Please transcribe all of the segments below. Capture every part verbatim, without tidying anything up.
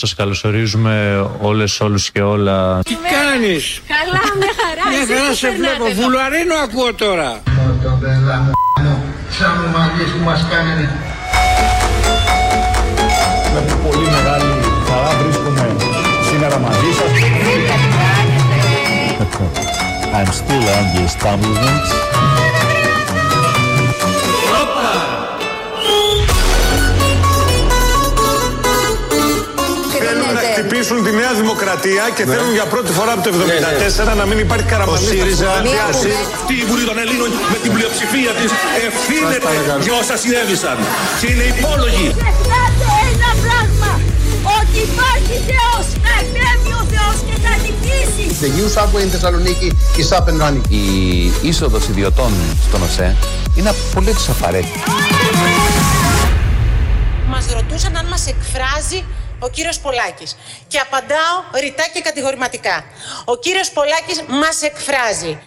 Σας καλωσορίζουμε όλες, όλους και όλα. Τι κάνεις? Καλά, με χαρά. Με χαρά σε βλέπω. Βουλαρίνο ακούω τώρα. Τον πελά μου, σαν μαγείς που μας κάνετε. Με πολύ μεγάλη χαρά βρίσκομαι σήμερα μαζί σας. I'm still on the establishment. Χτυπήσουν τη Νέα Δημοκρατία και ναι. θέλουν για πρώτη φορά από το χίλια εννιακόσια εβδομήντα τέσσερα ναι, ναι. να μην υπάρχει καραμανίστα. Ο ΣΥΡΙΖΑ, αυτή η Βουλή των Ελλήνων με την πλειοψηφία της ευθύνεται για όσα συνέβησαν και είναι υπόλογοι. Ξεχνάτε ένα πράγμα, ότι υπάρχει Θεός, επέμει ο Θεός και θα νικήσει. The new subway in Θεσσαλονίκη is up and running. Η είσοδος ιδιωτών στον ΩΣΕ είναι απολύτως απαραίτητη. Μας ρωτούσαν αν μας εκφράζει ο κύριος Πολάκης. Και απαντάω ρητά και κατηγορηματικά. Ο κύριος Πολάκης μας εκφράζει.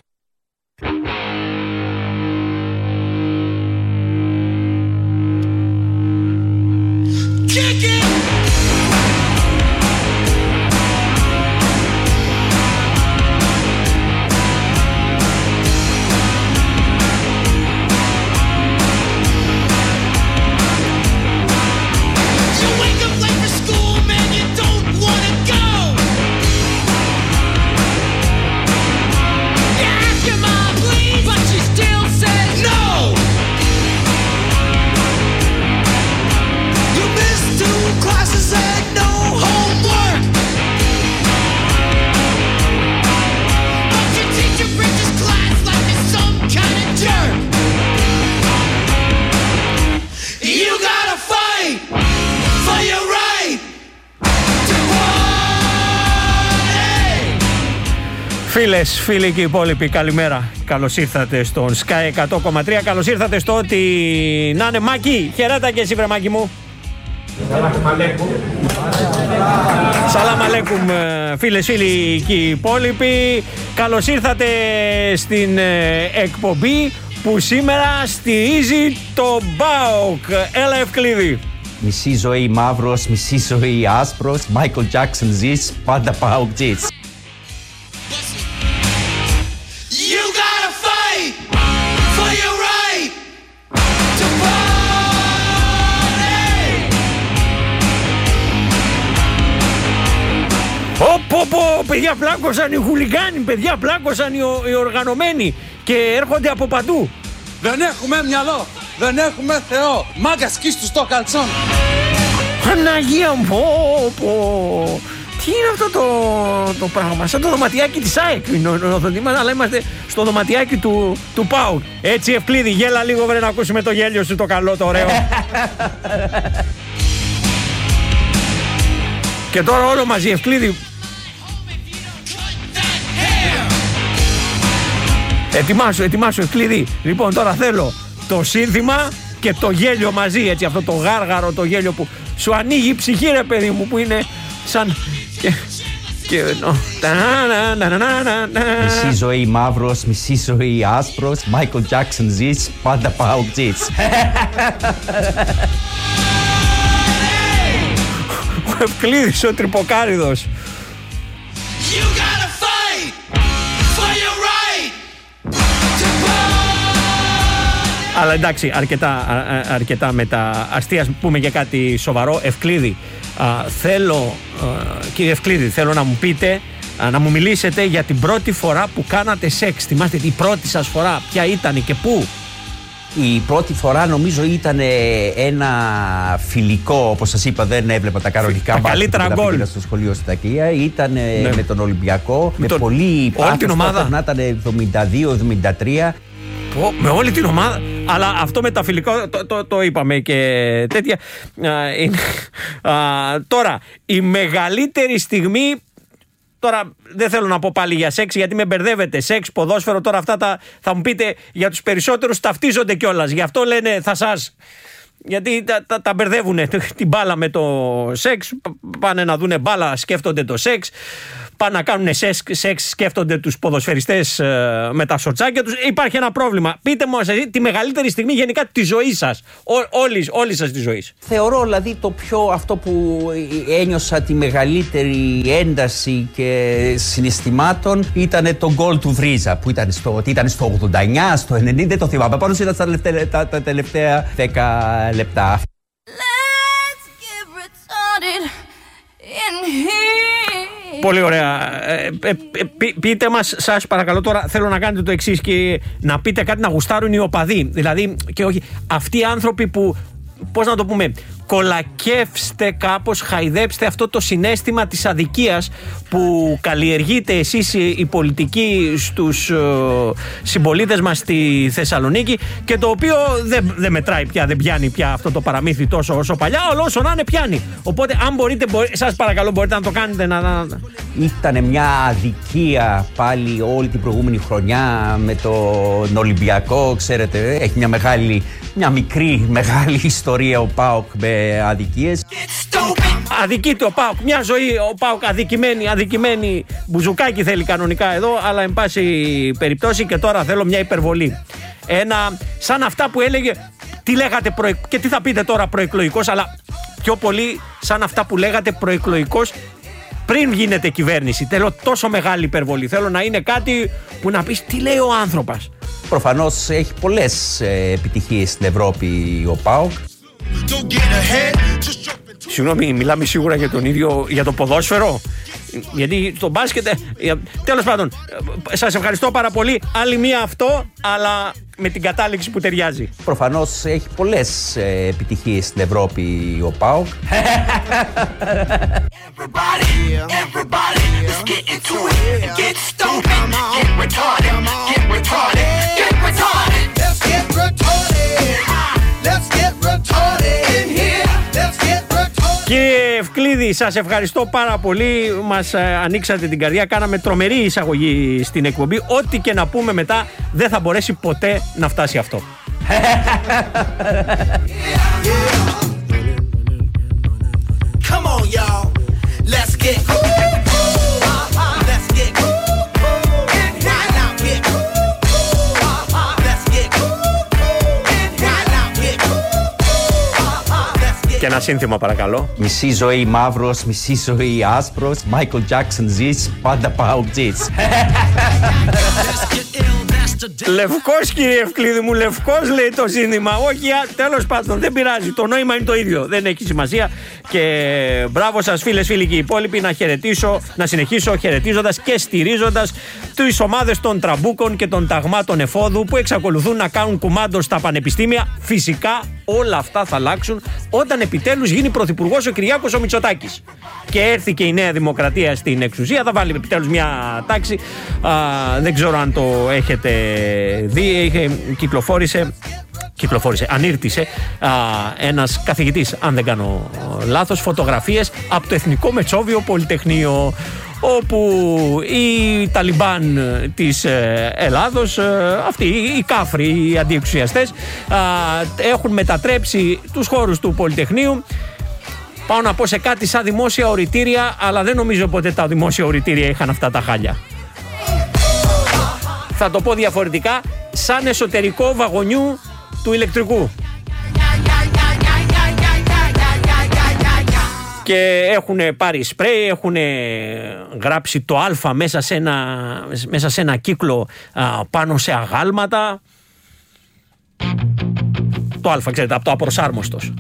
Φίλες, φίλοι και υπόλοιποι, καλημέρα. Καλώς ήρθατε στον Sky εκατό κόμμα τρία. Καλώς ήρθατε στο ότι να είναι Μάκη. Χαιρέτα και εσύ, βρε Μάκη μου. Σαλάμ αλέκουμ, φίλες, φίλοι και υπόλοιποι. Καλώς ήρθατε στην εκπομπή που σήμερα στηρίζει το ΠΑΟΚ. Έλα, Ευκλείδη. Μισή ζωή μαύρος, μισή ζωή άσπρος. Michael Jackson ζεις, πάντα ΠΑΟΚ ζεις. Παιδιά πλάκωσαν οι χουλιγάνοι, παιδιά πλάκωσαν οι, ο, οι οργανωμένοι και έρχονται από παντού. Δεν έχουμε μυαλό, δεν έχουμε Θεό. Μάγκας κίστους το καλτσόν. Παναγία μου, πω, πω. Τι είναι αυτό το, το πράγμα, σαν το δωματιάκι της ΑΕΚ είναι ο δωματιάκι, αλλά είμαστε στο δωματιάκι του, του ΠΑΟΚ. Έτσι, Ευκλείδη, γέλα λίγο βρε να ακούσουμε το γέλιο σου το καλό, το ωραίο. Και τώρα όλο μαζί, Ευκλείδη. Ετοιμάσου, ετοιμάσου Ευκλείδη. Λοιπόν, τώρα θέλω το σύνθημα και το γέλιο μαζί, έτσι, αυτό το γάργαρο, το γέλιο που σου ανοίγει η ψυχή, ρε παιδί μου, που είναι σαν... Και... και νο... Μισή ζωή μαύρος, μισή ζωή άσπρος, Michael Jackson ζεις, πάντα πάω ζεις. Ο Ευκλείδης, ο τρυποκάριδος. Αλλά εντάξει, αρκετά, α, αρκετά με τα αστεία, πούμε για κάτι σοβαρό. Ευκλείδη, α, θέλω, α, κύριε Ευκλείδη, θέλω να μου πείτε, α, να μου μιλήσετε για την πρώτη φορά που κάνατε σεξ. Θυμάστε την πρώτη σας φορά, ποια ήταν και πού? Η πρώτη φορά νομίζω ήταν ένα φιλικό, όπως σας είπα, δεν έβλεπα τα κανονικά μάτια που τα πήγαινα στο σχολείο στην Τακία. Ήταν ναι. με τον Ολυμπιακό, με, με τον... πολύ πάθος, όταν ήταν εβδομήντα δύο εβδομήντα τρία. Πω, με όλη την ομάδα, αλλά αυτό με τα φιλικό το, το, το είπαμε και τέτοια. Α, είναι, α, τώρα, η μεγαλύτερη στιγμή, τώρα δεν θέλω να πω πάλι για σεξ γιατί με μπερδεύετε, σεξ, ποδόσφαιρο, τώρα αυτά τα, θα μου πείτε για τους περισσότερους ταυτίζονται κιόλας, γι' αυτό λένε θα σας... Γιατί τα, τα, τα μπερδεύουν την μπάλα με το σεξ, πάνε να δούνε μπάλα, σκέφτονται το σεξ, πάνε να κάνουν σεξ, σεξ σκέφτονται τους ποδοσφαιριστές ε, με τα σορτσάκια τους. Υπάρχει ένα πρόβλημα. Πείτε μου σας, τη μεγαλύτερη στιγμή γενικά της ζωής σας, όλης, όλης σας της ζωής. Θεωρώ δηλαδή το πιο αυτό που ένιωσα τη μεγαλύτερη ένταση και συναισθημάτων ήταν το γκολ του Βρίζα που ήταν στο, ήταν στο ογδόντα εννιά, στο ενενήντα, δεν το θυμάμαι, πάνω ήταν στα τελευταία, τα, τα τελευταία δέκα λεπτά. Πολύ ωραία. Ε, ε, π, πείτε μας, σας παρακαλώ τώρα, θέλω να κάνετε το εξής και να πείτε κάτι να γουστάρουν οι οπαδοί. Δηλαδή, και όχι, αυτοί οι άνθρωποι που, πώς να το πούμε, κολακεύστε κάπως, χαϊδέψτε αυτό το συναίσθημα της αδικίας που καλλιεργείτε εσείς οι πολιτικοί στους ε, συμπολίτες μας στη Θεσσαλονίκη και το οποίο δεν, δεν μετράει πια, δεν πιάνει πια αυτό το παραμύθι τόσο όσο παλιά, αλλά όσο να είναι πιάνει. Οπότε αν μπορείτε, μπορεί, σας παρακαλώ μπορείτε να το κάνετε. Να, να, να. Ήτανε μια αδικία πάλι όλη την προηγούμενη χρονιά με τον Ολυμπιακό, ξέρετε, έχει μια μεγάλη, μια μικρή μεγάλη ιστορία ο ΠΑΟΚ με αδικίες. Αδικείται ο ΠΑΟΚ, μια ζωή ο ΠΑΟΚ αδικημένη, αδικημένη. Μπουζουκάκι θέλει κανονικά εδώ, αλλά εν πάση περιπτώσει και τώρα θέλω μια υπερβολή. Ένα, σαν αυτά που έλεγε, τι λέγατε προεκ... και τι θα πείτε τώρα προεκλογικός, αλλά πιο πολύ σαν αυτά που λέγατε προεκλογικός πριν γίνεται κυβέρνηση. Θέλω τόσο μεγάλη υπερβολή, θέλω να είναι κάτι που να πεις τι λέει ο άνθρωπος. Προφανώς έχει πολλές επιτυχίες στην Ευρώπη ο ΠΑΟΚ. Συγγνώμη, μιλάμε σίγουρα για τον ίδιο, για το ποδόσφαιρο. Γιατί το μπάσκετ. Τέλος πάντων, σας ευχαριστώ πάρα πολύ. Άλλη μία αυτό, αλλά με την κατάληξη που ταιριάζει. Προφανώς έχει πολλές επιτυχίες στην Ευρώπη ο ΠΑΟΚ. Κύριε Ευκλείδη, σας ευχαριστώ πάρα πολύ. Μας ανοίξατε την καρδιά. Κάναμε τρομερή εισαγωγή στην εκπομπή. Ό,τι και να πούμε μετά, δεν θα μπορέσει ποτέ να φτάσει αυτό. Και ένα σύνθημα παρακαλώ. Μισή ζωή μαύρος, μισή ζωή άσπρος. Michael Jackson ζεις, πάντα πάω ζεις. Λευκός κύριε Ευκλείδη μου, λευκός λέει το σύνθημα. Όχι, τέλος πάντων δεν πειράζει, το νόημα είναι το ίδιο, δεν έχει σημασία. Και μπράβο σας φίλες, φίλοι και οι υπόλοιποι, να χαιρετήσω, να συνεχίσω χαιρετίζοντας και στηρίζοντας τις ομάδες των τραμπούκων και των ταγμάτων εφόδου που εξακολουθούν να κάνουν κουμάντο στα πανεπιστήμια. Φυσικά όλα αυτά θα αλλάξουν όταν επιτέλους γίνει πρωθυπουργός ο Κυριάκος ο Μητσοτάκης και έρθει και η Νέα Δημοκρατία στην εξουσία, θα βάλει επιτέλους μια τάξη. Α, δεν ξέρω αν το έχετε δει, είχε, κυκλοφόρησε κυκλοφόρησε, ανήρτησε α, ένας καθηγητής, αν δεν κάνω λάθος, φωτογραφίες από το Εθνικό Μετσόβιο Πολυτεχνείο, όπου οι Ταλιμπάν της Ελλάδος, αυτοί οι κάφροι, οι αντιεξουσιαστές, έχουν μετατρέψει τους χώρους του Πολυτεχνείου, πάω να πω, σε κάτι σαν δημόσια οριτήρια, αλλά δεν νομίζω ποτέ τα δημόσια οριτήρια είχαν αυτά τα χάλια. Θα το πω διαφορετικά, σαν εσωτερικό βαγονιού του ηλεκτρικού. Και έχουν πάρει σπρέι, έχουν γράψει το α μέσα σε ένα, μέσα σε ένα κύκλο α, πάνω σε αγάλματα. Το α, ξέρετε, από το απροσάρμοστος.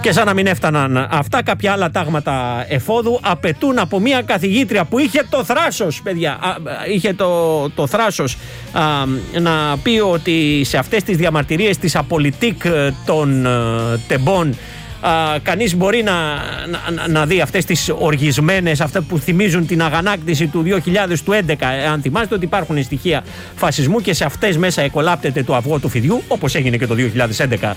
Και σαν να μην έφταναν αυτά, κάποια άλλα τάγματα εφόδου απαιτούν από μια καθηγήτρια που είχε το θράσος, παιδιά, α, είχε το, το θράσος α, να πει ότι σε αυτές τις διαμαρτυρίες της απολυτίκ των ε, τεμπών α, κανείς μπορεί να, να, να δει αυτές τις οργισμένες, αυτά που θυμίζουν την αγανάκτηση του δύο χιλιάδες έντεκα. Αν θυμάστε ότι υπάρχουν στοιχεία φασισμού και σε αυτές μέσα εκολάπτεται το αυγό του φιδιού, όπως έγινε και το δύο χιλιάδες έντεκα, α,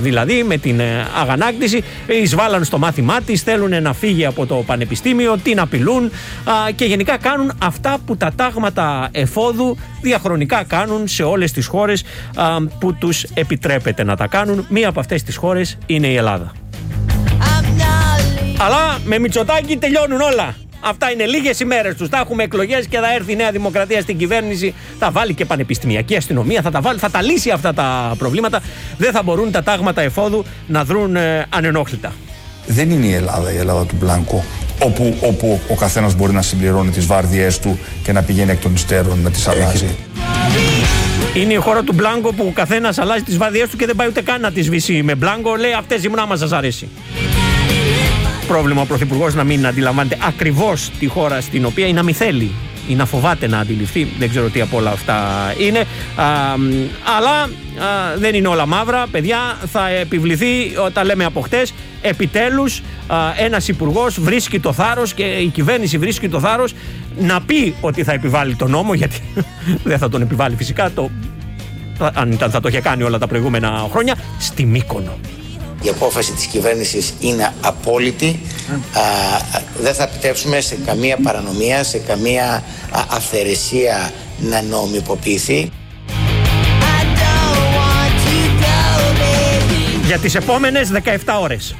δηλαδή με την αγανάκτηση. Εισβάλλαν στο μάθημά της, θέλουν να φύγει από το πανεπιστήμιο, την απειλούν α, και γενικά κάνουν αυτά που τα τάγματα εφόδου διαχρονικά κάνουν σε όλες τις χώρες α, που τους επιτρέπεται να τα κάνουν. Μία από αυτές τις χώρες είναι η Ελλάδα. Αλλά με Μητσοτάκη τελειώνουν όλα. Αυτά είναι λίγες ημέρες τους. Θα έχουμε εκλογές και θα έρθει η Νέα Δημοκρατία στην κυβέρνηση. Θα βάλει και πανεπιστημιακή αστυνομία, θα τα, βάλει, θα τα λύσει αυτά τα προβλήματα. Δεν θα μπορούν τα τάγματα εφόδου να δρουν ε, ανενόχλητα. Δεν είναι η Ελλάδα η Ελλάδα του Μπλάνκο, όπου, όπου ο καθένας μπορεί να συμπληρώνει τις βάρδιές του και να πηγαίνει εκ των υστέρων να τις αλλάζει. Είναι η χώρα του Μπλάνκο που ο καθένας αλλάζει τις βάρδιές του και δεν πάει ούτε καν να τις βυσεί με Μπλάνκο. Λέει αυτές η μνάμα σας αρέσει. Πρόβλημα ο Πρωθυπουργός να μην αντιλαμβάνεται ακριβώς τη χώρα στην οποία, ή να μην θέλει ή να φοβάται να αντιληφθεί, δεν ξέρω τι από όλα αυτά είναι. Α, αλλά α, δεν είναι όλα μαύρα, παιδιά, θα επιβληθεί, τα λέμε από χτες, επιτέλους α, ένας υπουργός βρίσκει το θάρρος και η κυβέρνηση βρίσκει το θάρρος να πει ότι θα επιβάλλει τον νόμο, γιατί δεν θα τον επιβάλλει φυσικά, το, αν θα το είχε κάνει όλα τα προηγούμενα χρόνια, στη Μύκονο. Η απόφαση της κυβέρνησης είναι απόλυτη. Α, δεν θα επιτρέψουμε σε καμία παρανομία, σε καμία αυθαιρεσία να νομιμοποιηθεί. Για τις επόμενες δεκαεπτά ώρες.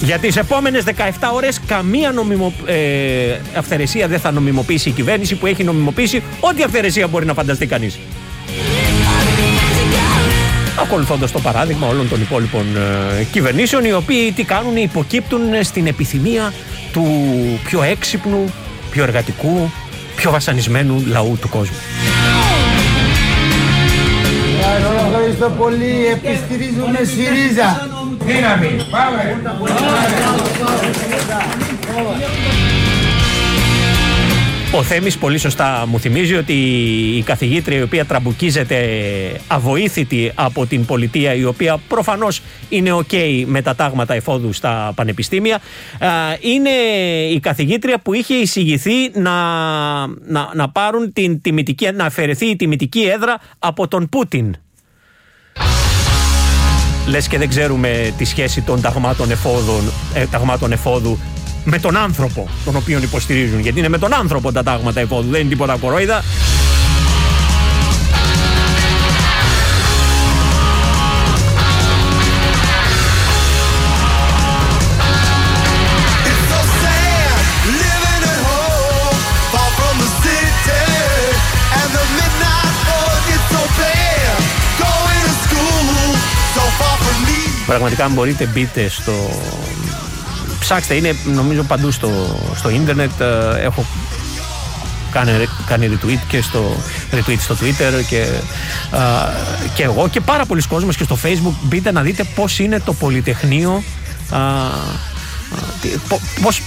Για τις επόμενες δεκαεπτά ώρες καμία νομιμο... ε, αυθαιρεσία δεν θα νομιμοποιήσει η κυβέρνηση, που έχει νομιμοποιήσει ό,τι αυθαιρεσία μπορεί να φανταστεί κανείς. Ακολουθώντας το παράδειγμα όλων των υπόλοιπων ε, κυβερνήσεων, οι οποίοι τι κάνουν, υποκύπτουν στην επιθυμία του πιο έξυπνου, πιο εργατικού, πιο βασανισμένου λαού του κόσμου. Σας ευχαριστώ πολύ, επιστηρίζουμε ΣΥΡΙΖΑ. Δύναμη, πάμε! Ο Θέμης πολύ σωστά μου θυμίζει ότι η καθηγήτρια η οποία τραμπουκίζεται αβοήθητη από την πολιτεία, η οποία προφανώς είναι ok με τα τάγματα εφόδου στα πανεπιστήμια, είναι η καθηγήτρια που είχε εισηγηθεί να, να, να, πάρουν την τιμητική, να αφαιρεθεί η τιμητική έδρα από τον Πούτιν. Λες και δεν ξέρουμε τη σχέση των ταγμάτων, εφόδων, ε, ταγμάτων εφόδου με τον άνθρωπο τον οποίον υποστηρίζουν, γιατί είναι με τον άνθρωπο τα τάγματα εφόδου, δεν είναι τίποτα κορόιδα. Πραγματικά, αν μπορείτε, μπείτε στο... Ψάξτε, είναι νομίζω παντού στο, στο ίντερνετ. Έχω κάνει, κάνει retweet και στο, retweet στο Twitter και, α, και εγώ και πάρα πολλοί κόσμος και στο Facebook. Μπείτε να δείτε πώς είναι το Πολυτεχνείο, α, πώς,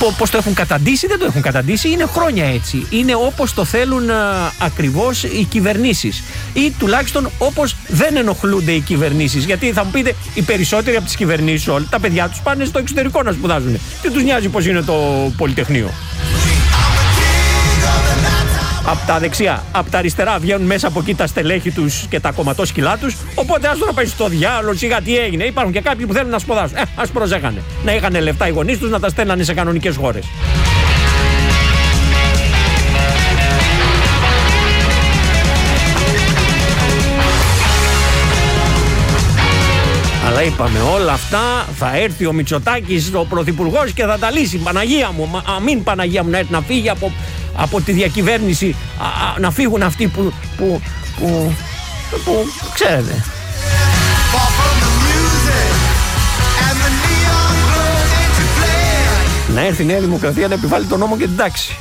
πώς, πώς το έχουν καταντήσει. Δεν το έχουν καταντήσει, είναι χρόνια έτσι. Είναι όπως το θέλουν α, ακριβώς οι κυβερνήσεις, ή τουλάχιστον όπως δεν ενοχλούνται οι κυβερνήσεις. Γιατί θα μου πείτε, οι περισσότεροι από τις κυβερνήσεις, όλοι τα παιδιά τους πάνε στο εξωτερικό να σπουδάζουν. Τι τους νοιάζει πώς είναι το Πολυτεχνείο. Απ' τα δεξιά, απ' τα αριστερά βγαίνουν μέσα από εκεί τα στελέχη τους και τα κομματόσκυλά τους. Οπότε άστο να πάει στο διάλογο, σιγά τι έγινε. Υπάρχουν και κάποιοι που θέλουν να σπουδάσουν. Ε, ας προσέχανε. Να είχαν λεφτά οι γονείς τους, να τα στέλνανε σε κανονικές χώρες. Αλλά είπαμε, όλα αυτά θα έρθει ο Μητσοτάκης, ο Πρωθυπουργός, και θα τα λύσει. Παναγία μου, αμήν Παναγία μου, να έρθει να φύγει από, από τη διακυβέρνηση, α, να φύγουν αυτοί που, που, που, που ξέρετε. Να έρθει η Νέα Δημοκρατία να επιβάλλει τον νόμο και την τάξη.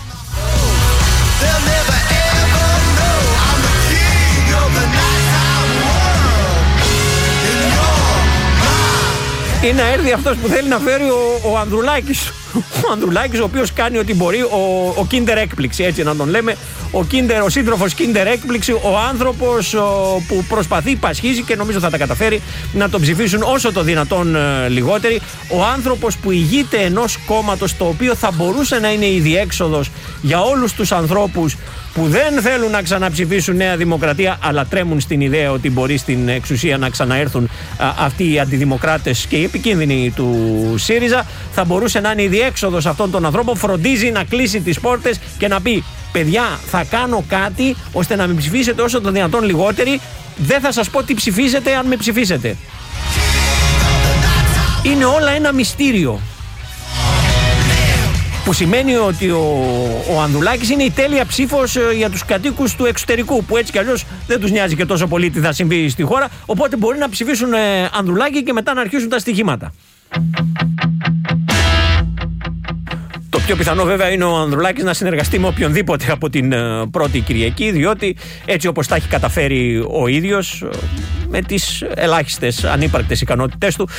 είναι να έρθει αυτός που θέλει να φέρει ο, ο Ανδρουλάκης. Ο Ανδρουλάκης, ο οποίος κάνει ό,τι μπορεί, ο, ο Kinder έκπληξη, έτσι να τον λέμε. Ο, Kinder, ο σύντροφος Kinder έκπληξη, ο άνθρωπος ο, που προσπαθεί, πασχίζει και νομίζω θα τα καταφέρει να τον ψηφίσουν όσο το δυνατόν ε, λιγότεροι. Ο άνθρωπος που ηγείται ενός κόμματος το οποίο θα μπορούσε να είναι η διέξοδος για όλους τους ανθρώπους που δεν θέλουν να ξαναψηφίσουν Νέα Δημοκρατία, αλλά τρέμουν στην ιδέα ότι μπορεί στην εξουσία να ξαναέρθουν α, αυτοί οι αντιδημοκράτες και οι επικίνδυνοι του ΣΥΡΙΖΑ. Θα μπορούσε να είναι η διέξοδος αυτών των ανθρώπων. Φροντίζει να κλείσει τις πόρτες και να πει: παιδιά, θα κάνω κάτι ώστε να με ψηφίσετε όσο το δυνατόν λιγότεροι. Δεν θα σας πω τι ψηφίζετε αν με ψηφίσετε. Είναι όλα ένα μυστήριο. Που σημαίνει ότι ο, ο Ανδρουλάκης είναι η τέλεια ψήφος για τους κατοίκους του εξωτερικού, που έτσι κι αλλιώς δεν τους νοιάζει και τόσο πολύ τι θα συμβεί στη χώρα. Οπότε μπορεί να ψηφίσουν ε, Ανδρουλάκη και μετά να αρχίσουν τα στοιχήματα. Το πιο πιθανό βέβαια είναι ο Ανδρουλάκης να συνεργαστεί με οποιονδήποτε από την πρώτη Κυριακή, διότι έτσι όπως τα έχει καταφέρει ο ίδιος με τις ελάχιστες ανύπαρκτες ικανότητές του,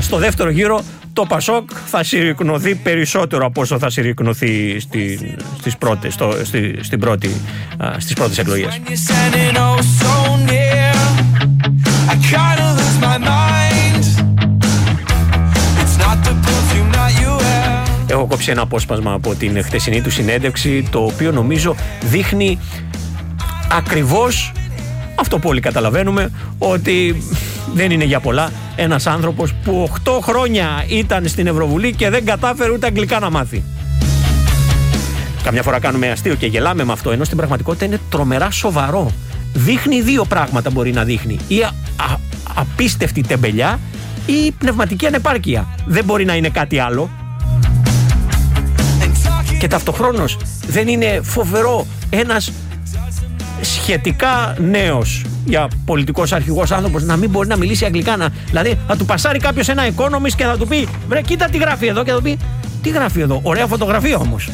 στο δεύτερο γύρο το Πασόκ θα συρρικνωθεί περισσότερο από όσο θα συρρικνωθεί στην, στις, πρώτες, στο, στη, στην πρώτη, στις πρώτες εκλογές. Έχω κόψει ένα απόσπασμα από την χτεσινή του συνέντευξη, το οποίο νομίζω δείχνει ακριβώς αυτό που όλοι καταλαβαίνουμε, ότι δεν είναι για πολλά ένας άνθρωπος που οκτώ χρόνια ήταν στην Ευρωβουλή και δεν κατάφερε ούτε αγγλικά να μάθει. Καμιά φορά κάνουμε αστείο και γελάμε με αυτό, ενώ στην πραγματικότητα είναι τρομερά σοβαρό. Δείχνει δύο πράγματα μπορεί να δείχνει: ή α, α, απίστευτη τεμπελιά ή πνευματική ανεπάρκεια. Δεν μπορεί να είναι κάτι άλλο. Και ταυτοχρόνως δεν είναι φοβερό ένας σχετικά νέος για πολιτικός αρχηγός άνθρωπος να μην μπορεί να μιλήσει αγγλικά? Να, δηλαδή θα του πασάρει κάποιος ένα economist και θα του πει: βρε, κοίτα τι γράφει εδώ, και θα του πει: τι γράφει εδώ, ωραία φωτογραφία όμως,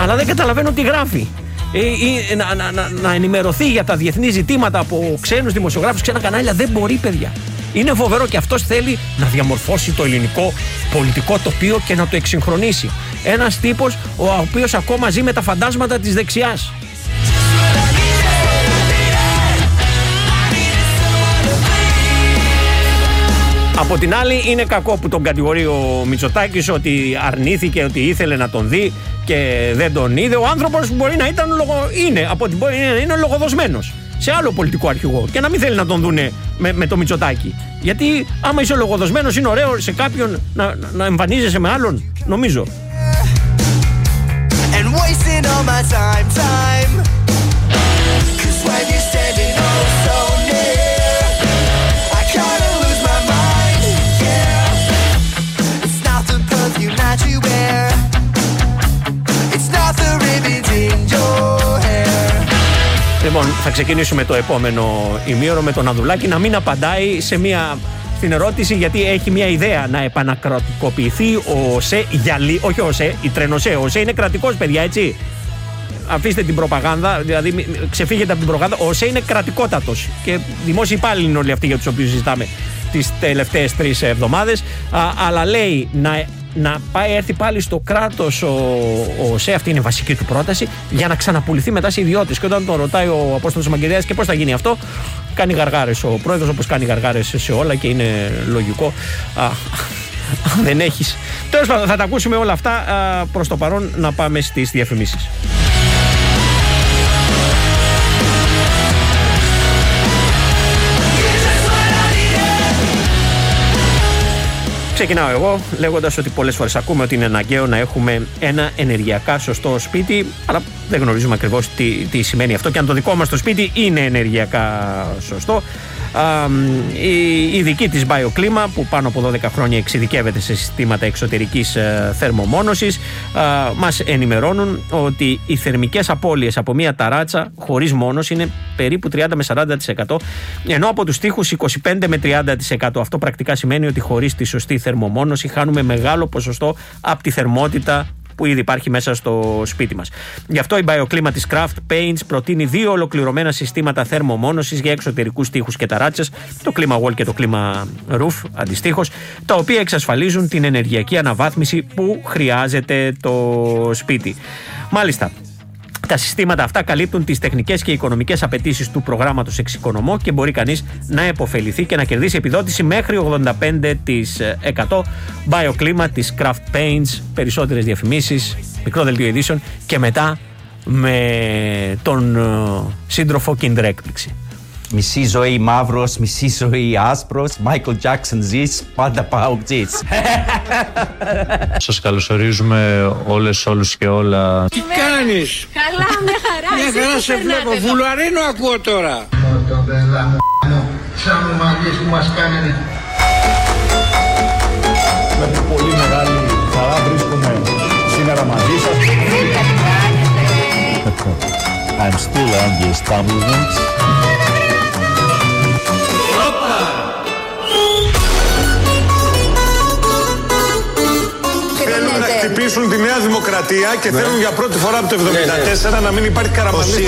αλλά δεν καταλαβαίνω τι γράφει. Ή, ή, να, να, να, να ενημερωθεί για τα διεθνή ζητήματα από ξένους δημοσιογράφους, ξένα κανάλια, δεν μπορεί, παιδιά. Είναι φοβερό, και αυτός θέλει να διαμορφώσει το ελληνικό πολιτικό τοπίο και να το εξυγχρονίσει. Ένας τύπος ο οποίος ακόμα ζει με τα φαντάσματα της δεξιάς. Από την άλλη, είναι κακό που τον κατηγορεί ο Μητσοτάκης ότι αρνήθηκε, ότι ήθελε να τον δει και δεν τον είδε. Ο άνθρωπος μπορεί να ήταν, είναι, από την μπορεί να είναι λογοδοσμένος σε άλλο πολιτικό αρχηγό και να μην θέλει να τον δούνε με, με το Μητσοτάκη. Γιατί άμα είσαι λογοδοσμένος, είναι ωραίο σε κάποιον να, να εμφανίζεσαι με άλλον, νομίζω. Λοιπόν, θα ξεκινήσουμε το επόμενο ημίωρο με τον Ανδρουλάκη να μην απαντάει σε μια, στην ερώτηση, γιατί έχει μια ιδέα να επανακρατικοποιηθεί ο ΩΣΕ για λίγο. Όχι ο ΩΣΕ, η ΤΡΑΙΝΟΣΕ. Ο ΩΣΕ είναι κρατικός, παιδιά, έτσι. Αφήστε την προπαγάνδα, δηλαδή ξεφύγετε από την προπαγάνδα. Ο ΩΣΕ είναι κρατικότατος και δημόσιοι υπάλληλοι είναι όλοι αυτοί για τους οποίους συζητάμε τις τελευταίες τρεις εβδομάδες. Α, αλλά λέει να, να πάει, έρθει πάλι στο κράτος ο, ο ΩΣΕ, αυτή είναι η βασική του πρόταση, για να ξαναπουληθεί μετά σε ιδιώτες. Και όταν τον ρωτάει ο Απόστολος Μαγγελάς και πώς θα γίνει αυτό, κάνει γαργάρες ο πρόεδρος, όπως κάνει γαργάρες σε όλα, και είναι λογικό. Α, δεν έχεις. Τέλος πάντων, θα τα ακούσουμε όλα αυτά. Α, προς το παρόν να πάμε στις διαφημίσεις. Ξεκινάω εγώ λέγοντας ότι πολλές φορές ακούμε ότι είναι αναγκαίο να έχουμε ένα ενεργειακά σωστό σπίτι, αλλά δεν γνωρίζουμε ακριβώς τι, τι σημαίνει αυτό και αν το δικό μας το σπίτι είναι ενεργειακά σωστό. Α, η ειδική της Bioclima, που πάνω από δώδεκα χρόνια εξειδικεύεται σε συστήματα εξωτερικής ε, θερμομόνωσης, α, μας ενημερώνουν ότι οι θερμικές απώλειες από μια ταράτσα χωρίς μόνος είναι περίπου τριάντα με σαράντα τοις εκατό, ενώ από τους τοίχους είκοσι πέντε με τριάντα τοις εκατό. Αυτό πρακτικά σημαίνει ότι χωρίς τη σωστή θερμομόνωση χάνουμε μεγάλο ποσοστό από τη θερμότητα που ήδη υπάρχει μέσα στο σπίτι μας. Γι' αυτό η Bioclima της Craft Paints προτείνει δύο ολοκληρωμένα συστήματα θερμομόνωσης για εξωτερικούς τοίχους και ταράτσες, το Clima Wall και το Clima Roof αντιστοίχως, τα οποία εξασφαλίζουν την ενεργειακή αναβάθμιση που χρειάζεται το σπίτι. Μάλιστα. Τα συστήματα αυτά καλύπτουν τις τεχνικές και οικονομικές απαιτήσεις του προγράμματος Εξοικονομώ και μπορεί κανείς να επωφεληθεί και να κερδίσει επιδότηση μέχρι ογδόντα πέντε τοις εκατό. Bioclima της Craft Paints, περισσότερες διαφημίσεις, μικρό δελτίο ειδήσεων και μετά με τον σύντροφο Kinder έκπληξη. Μισή ζωή μαύρος, μισή ζωή άσπρος, Michael Jackson ζεις, πάντα πάω ζεις. Σας καλωσορίζουμε όλες, όλους και όλα. Τι κάνεις? Καλά, με χαρά. Μια χαρά σε βλέπω, βουλαρίνο ακούω τώρα. Τον πελά μου, σαν μαγείς που μας κάνετε. Με πολύ μεγάλη χαρά βρίσκομαι σήμερα μαζί σας. I'm still on the establishment. Χτυπήσουν τη Νέα Δημοκρατία και ναι. θέλουν για πρώτη φορά από το χίλια εννιακόσια εβδομήντα τέσσερα ναι, ναι. να μην υπάρχει καραμανίστα.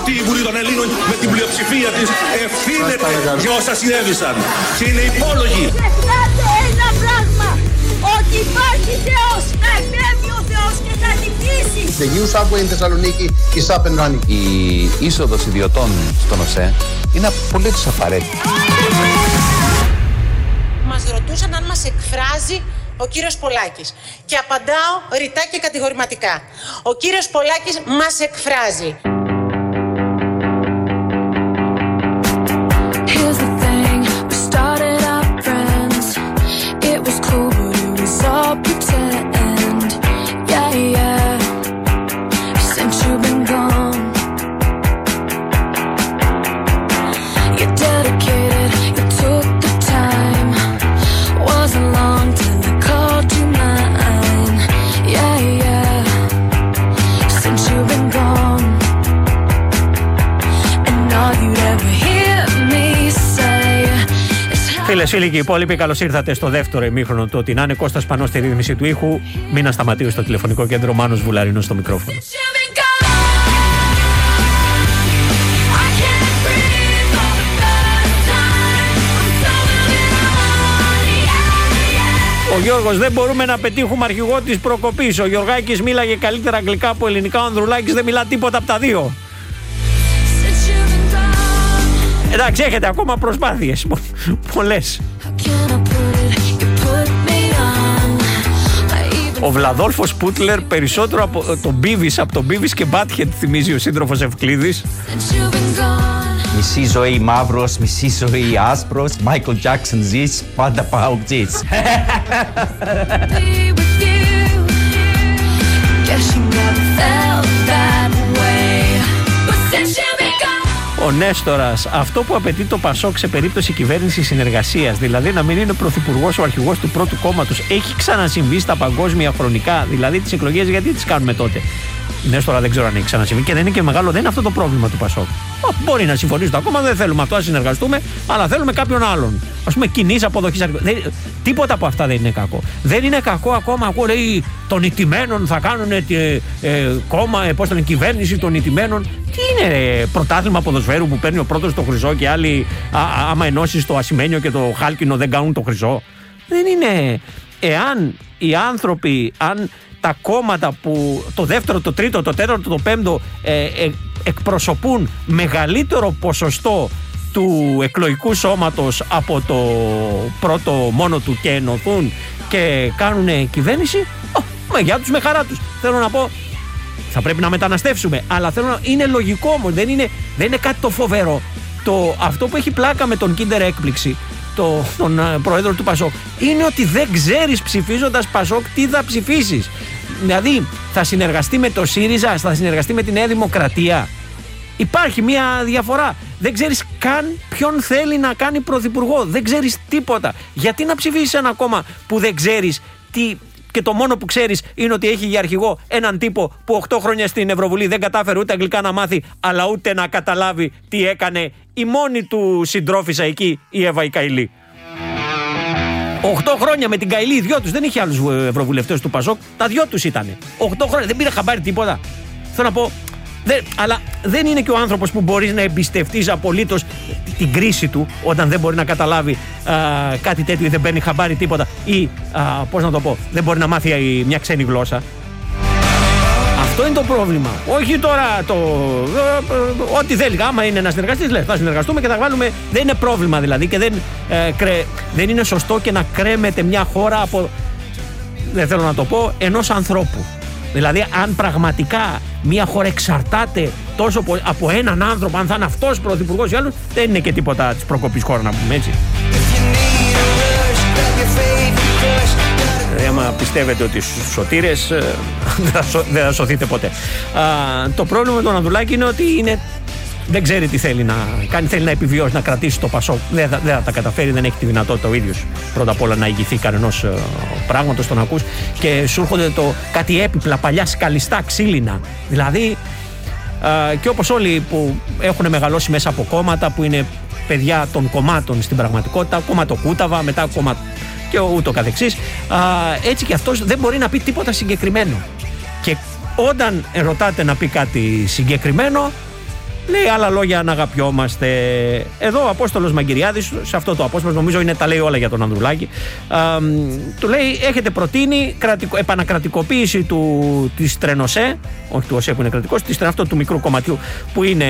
Αυτή η Βουλή των Ελλήνων με την πλειοψηφία της ευθύνεται για όσα συνέβησαν και είναι υπόλογοι. Ξεχνάτε ένα πράγμα, ότι υπάρχει Θεός, θα επέμβει ο Θεός και θα νικήσει. The new subway in Θεσσαλονίκη is up and running. Η είσοδος ιδιωτών στον ΩΣΕ είναι απολύτως απαραίτητη. Μας ρωτούσαν αν μας εκφράζει ο κύριος Πολάκης. Και απαντάω ρητά και κατηγορηματικά. Ο κύριος Πολάκης μας εκφράζει. Φίλες, φίλοι και υπόλοιποι, καλώς ήρθατε στο δεύτερο ημίχρονο του Ό,τι να είναι. Κώστας Πανός στη ρύθμιση του ήχου. Μήνα Σταματίου στο τηλεφωνικό κέντρο. Μάνος Βουλαρινός στο μικρόφωνο. Ο Γιώργος, δεν μπορούμε να πετύχουμε αρχηγό της προκοπής. Ο Γιωργάκης μίλαγε καλύτερα αγγλικά από ελληνικά. Ο Ανδρουλάκης δεν μιλά τίποτα από τα δύο. Εντάξει, έχετε ακόμα προσπάθειες, πολλές. Ο Βλαδόλφος Πούτλερ περισσότερο από τον Μπίβις, από τον Μπίβις και Μπάτχετ θυμίζει ο σύντροφος Ευκλείδης. Μισή ζωή μαύρος, μισή ζωή άσπρος, Michael Jackson ζεις, πάντα πάω ζεις. Ο Νέστορας, αυτό που απαιτεί το Πασόκ σε περίπτωση κυβέρνηση συνεργασίας, δηλαδή να μην είναι πρωθυπουργός ο αρχηγός του πρώτου κόμματος, έχει ξανασυμβεί στα παγκόσμια χρονικά, δηλαδή τις εκλογές γιατί τις κάνουμε τότε? Νέστορα, δεν ξέρω αν έχει ξανασυμβεί και δεν είναι και μεγάλο, δεν είναι αυτό το πρόβλημα του Πασόκ. Μπορεί να συμφωνήσουν το κόμμα, δεν θέλουμε αυτό, να συνεργαστούμε, αλλά θέλουμε κάποιον άλλον. Ας πούμε, κοινής αποδοχής. Τίποτα από αυτά δεν είναι κακό. Δεν είναι κακό ακόμα, ακούω, λέει, των ηττημένων θα κάνουν ε, ε, κόμμα, ε, πώς ήταν, κυβέρνηση των ηττημένων. Τι είναι, ε, πρωτάθλημα ποδοσφαίρου που παίρνει ο πρώτος το χρυσό και άλλοι, α, α, άμα ενώσεις το ασημένιο και το χάλκινο δεν κάνουν το χρυσό. Δεν είναι. Εάν οι άνθρωποι, αν τα κόμματα που το δεύτερο, το τρίτο, το τέταρτο, το πέμπτο ε, ε, εκπροσωπούν μεγαλύτερο ποσοστό του εκλογικού σώματος από το πρώτο μόνο του και ενωθούν και κάνουν κυβέρνηση, ο, με γεια τους, με χαρά τους. Θέλω να πω, θα πρέπει να μεταναστεύσουμε, αλλά θέλω να, είναι λογικό όμως, δεν είναι, δεν είναι κάτι το φοβερό. Το, αυτό που έχει πλάκα με τον Kinder έκπληξη, το, τον uh, πρόεδρο του Πασόκ, είναι ότι δεν ξέρεις ψηφίζοντας Πασόκ τι θα ψηφίσεις. Δηλαδή, θα συνεργαστεί με το ΣΥΡΙΖΑ, θα συνεργαστεί με τη Νέα Δημοκρατία. Υπάρχει μια διαφορά. Δεν ξέρεις καν ποιον θέλει να κάνει πρωθυπουργό. Δεν ξέρεις τίποτα. Γιατί να ψηφίσεις ένα κόμμα που δεν ξέρεις τι, και το μόνο που ξέρεις είναι ότι έχει για αρχηγό έναν τύπο που οκτώ χρόνια στην Ευρωβουλή δεν κατάφερε ούτε αγγλικά να μάθει, αλλά ούτε να καταλάβει τι έκανε η μόνη του συντρόφισσα εκεί, η Εύα Καηλή. οκτώ χρόνια με την Καηλή, δυο τους, δεν είχε άλλους ευρωβουλευτές του Πασόκ. Τα δυο τους ήτανε. οκτώ χρόνια, δεν πήρε χαμπάρι τίποτα. Θέλω να πω. Δεν, αλλά δεν είναι και ο άνθρωπος που μπορείς να εμπιστευτείς απολύτως την κρίση του όταν δεν μπορεί να καταλάβει α, κάτι τέτοιο ή δεν παίρνει χαμπάρι τίποτα ή, α, πώς να το πω, δεν μπορεί να μάθει μια ξένη γλώσσα. Αυτό είναι το πρόβλημα. Όχι τώρα το... Ό,τι θέλει. Άμα είναι να συνεργαστείς, λες, θα συνεργαστούμε και θα βάλουμε... Δεν είναι πρόβλημα δηλαδή και δεν, ε, κρε, δεν είναι σωστό και να κρέμεται μια χώρα από... Δεν θέλω να το πω, ενός ανθρώπου. Δηλαδή, αν πραγματικά μια χώρα εξαρτάται τόσο από έναν άνθρωπο, αν θα είναι αυτός πρωθυπουργός ή άλλος, δεν είναι και τίποτα της προκοπής χώρα, να πούμε έτσι. Δηλαδή, άμα πιστεύετε ότι στους σωτήρες δεν θα σωθείτε ποτέ. Α, το πρόβλημα με τον Ανδρουλάκη είναι ότι είναι, δεν ξέρει τι θέλει να κάνει. Θέλει να επιβιώσει, να κρατήσει το Πασόκ. Δεν θα, δεν θα τα καταφέρει, δεν έχει τη δυνατότητα ο ίδιος πρώτα απ' όλα να ηγηθεί κανενός ε, πράγματος, τον ακούς. Και σου έρχονται το, κάτι έπιπλα, παλιά σκαλιστά, ξύλινα. Δηλαδή, ε, και όπως όλοι που έχουν μεγαλώσει μέσα από κόμματα, που είναι παιδιά των κομμάτων στην πραγματικότητα, κομματοκούταβα, μετά κόμμα. Και ούτω καθεξής. Έτσι και αυτός δεν μπορεί να πει τίποτα συγκεκριμένο. Και όταν ρωτάτε να πει κάτι συγκεκριμένο, λέει άλλα λόγια να αγαπιόμαστε. Εδώ ο Απόστολος Μαγγελιάδης, σε αυτό το απόσπασμα, νομίζω είναι τα λέει όλα για τον Ανδρουλάκη, α, του λέει: έχετε προτείνει κρατικο, επανακρατικοποίηση του, της ΤΡΑΙΝΟΣΕ, όχι του ΩΣΕ που είναι κρατικός, της, αυτό του μικρού κομματιού που είναι.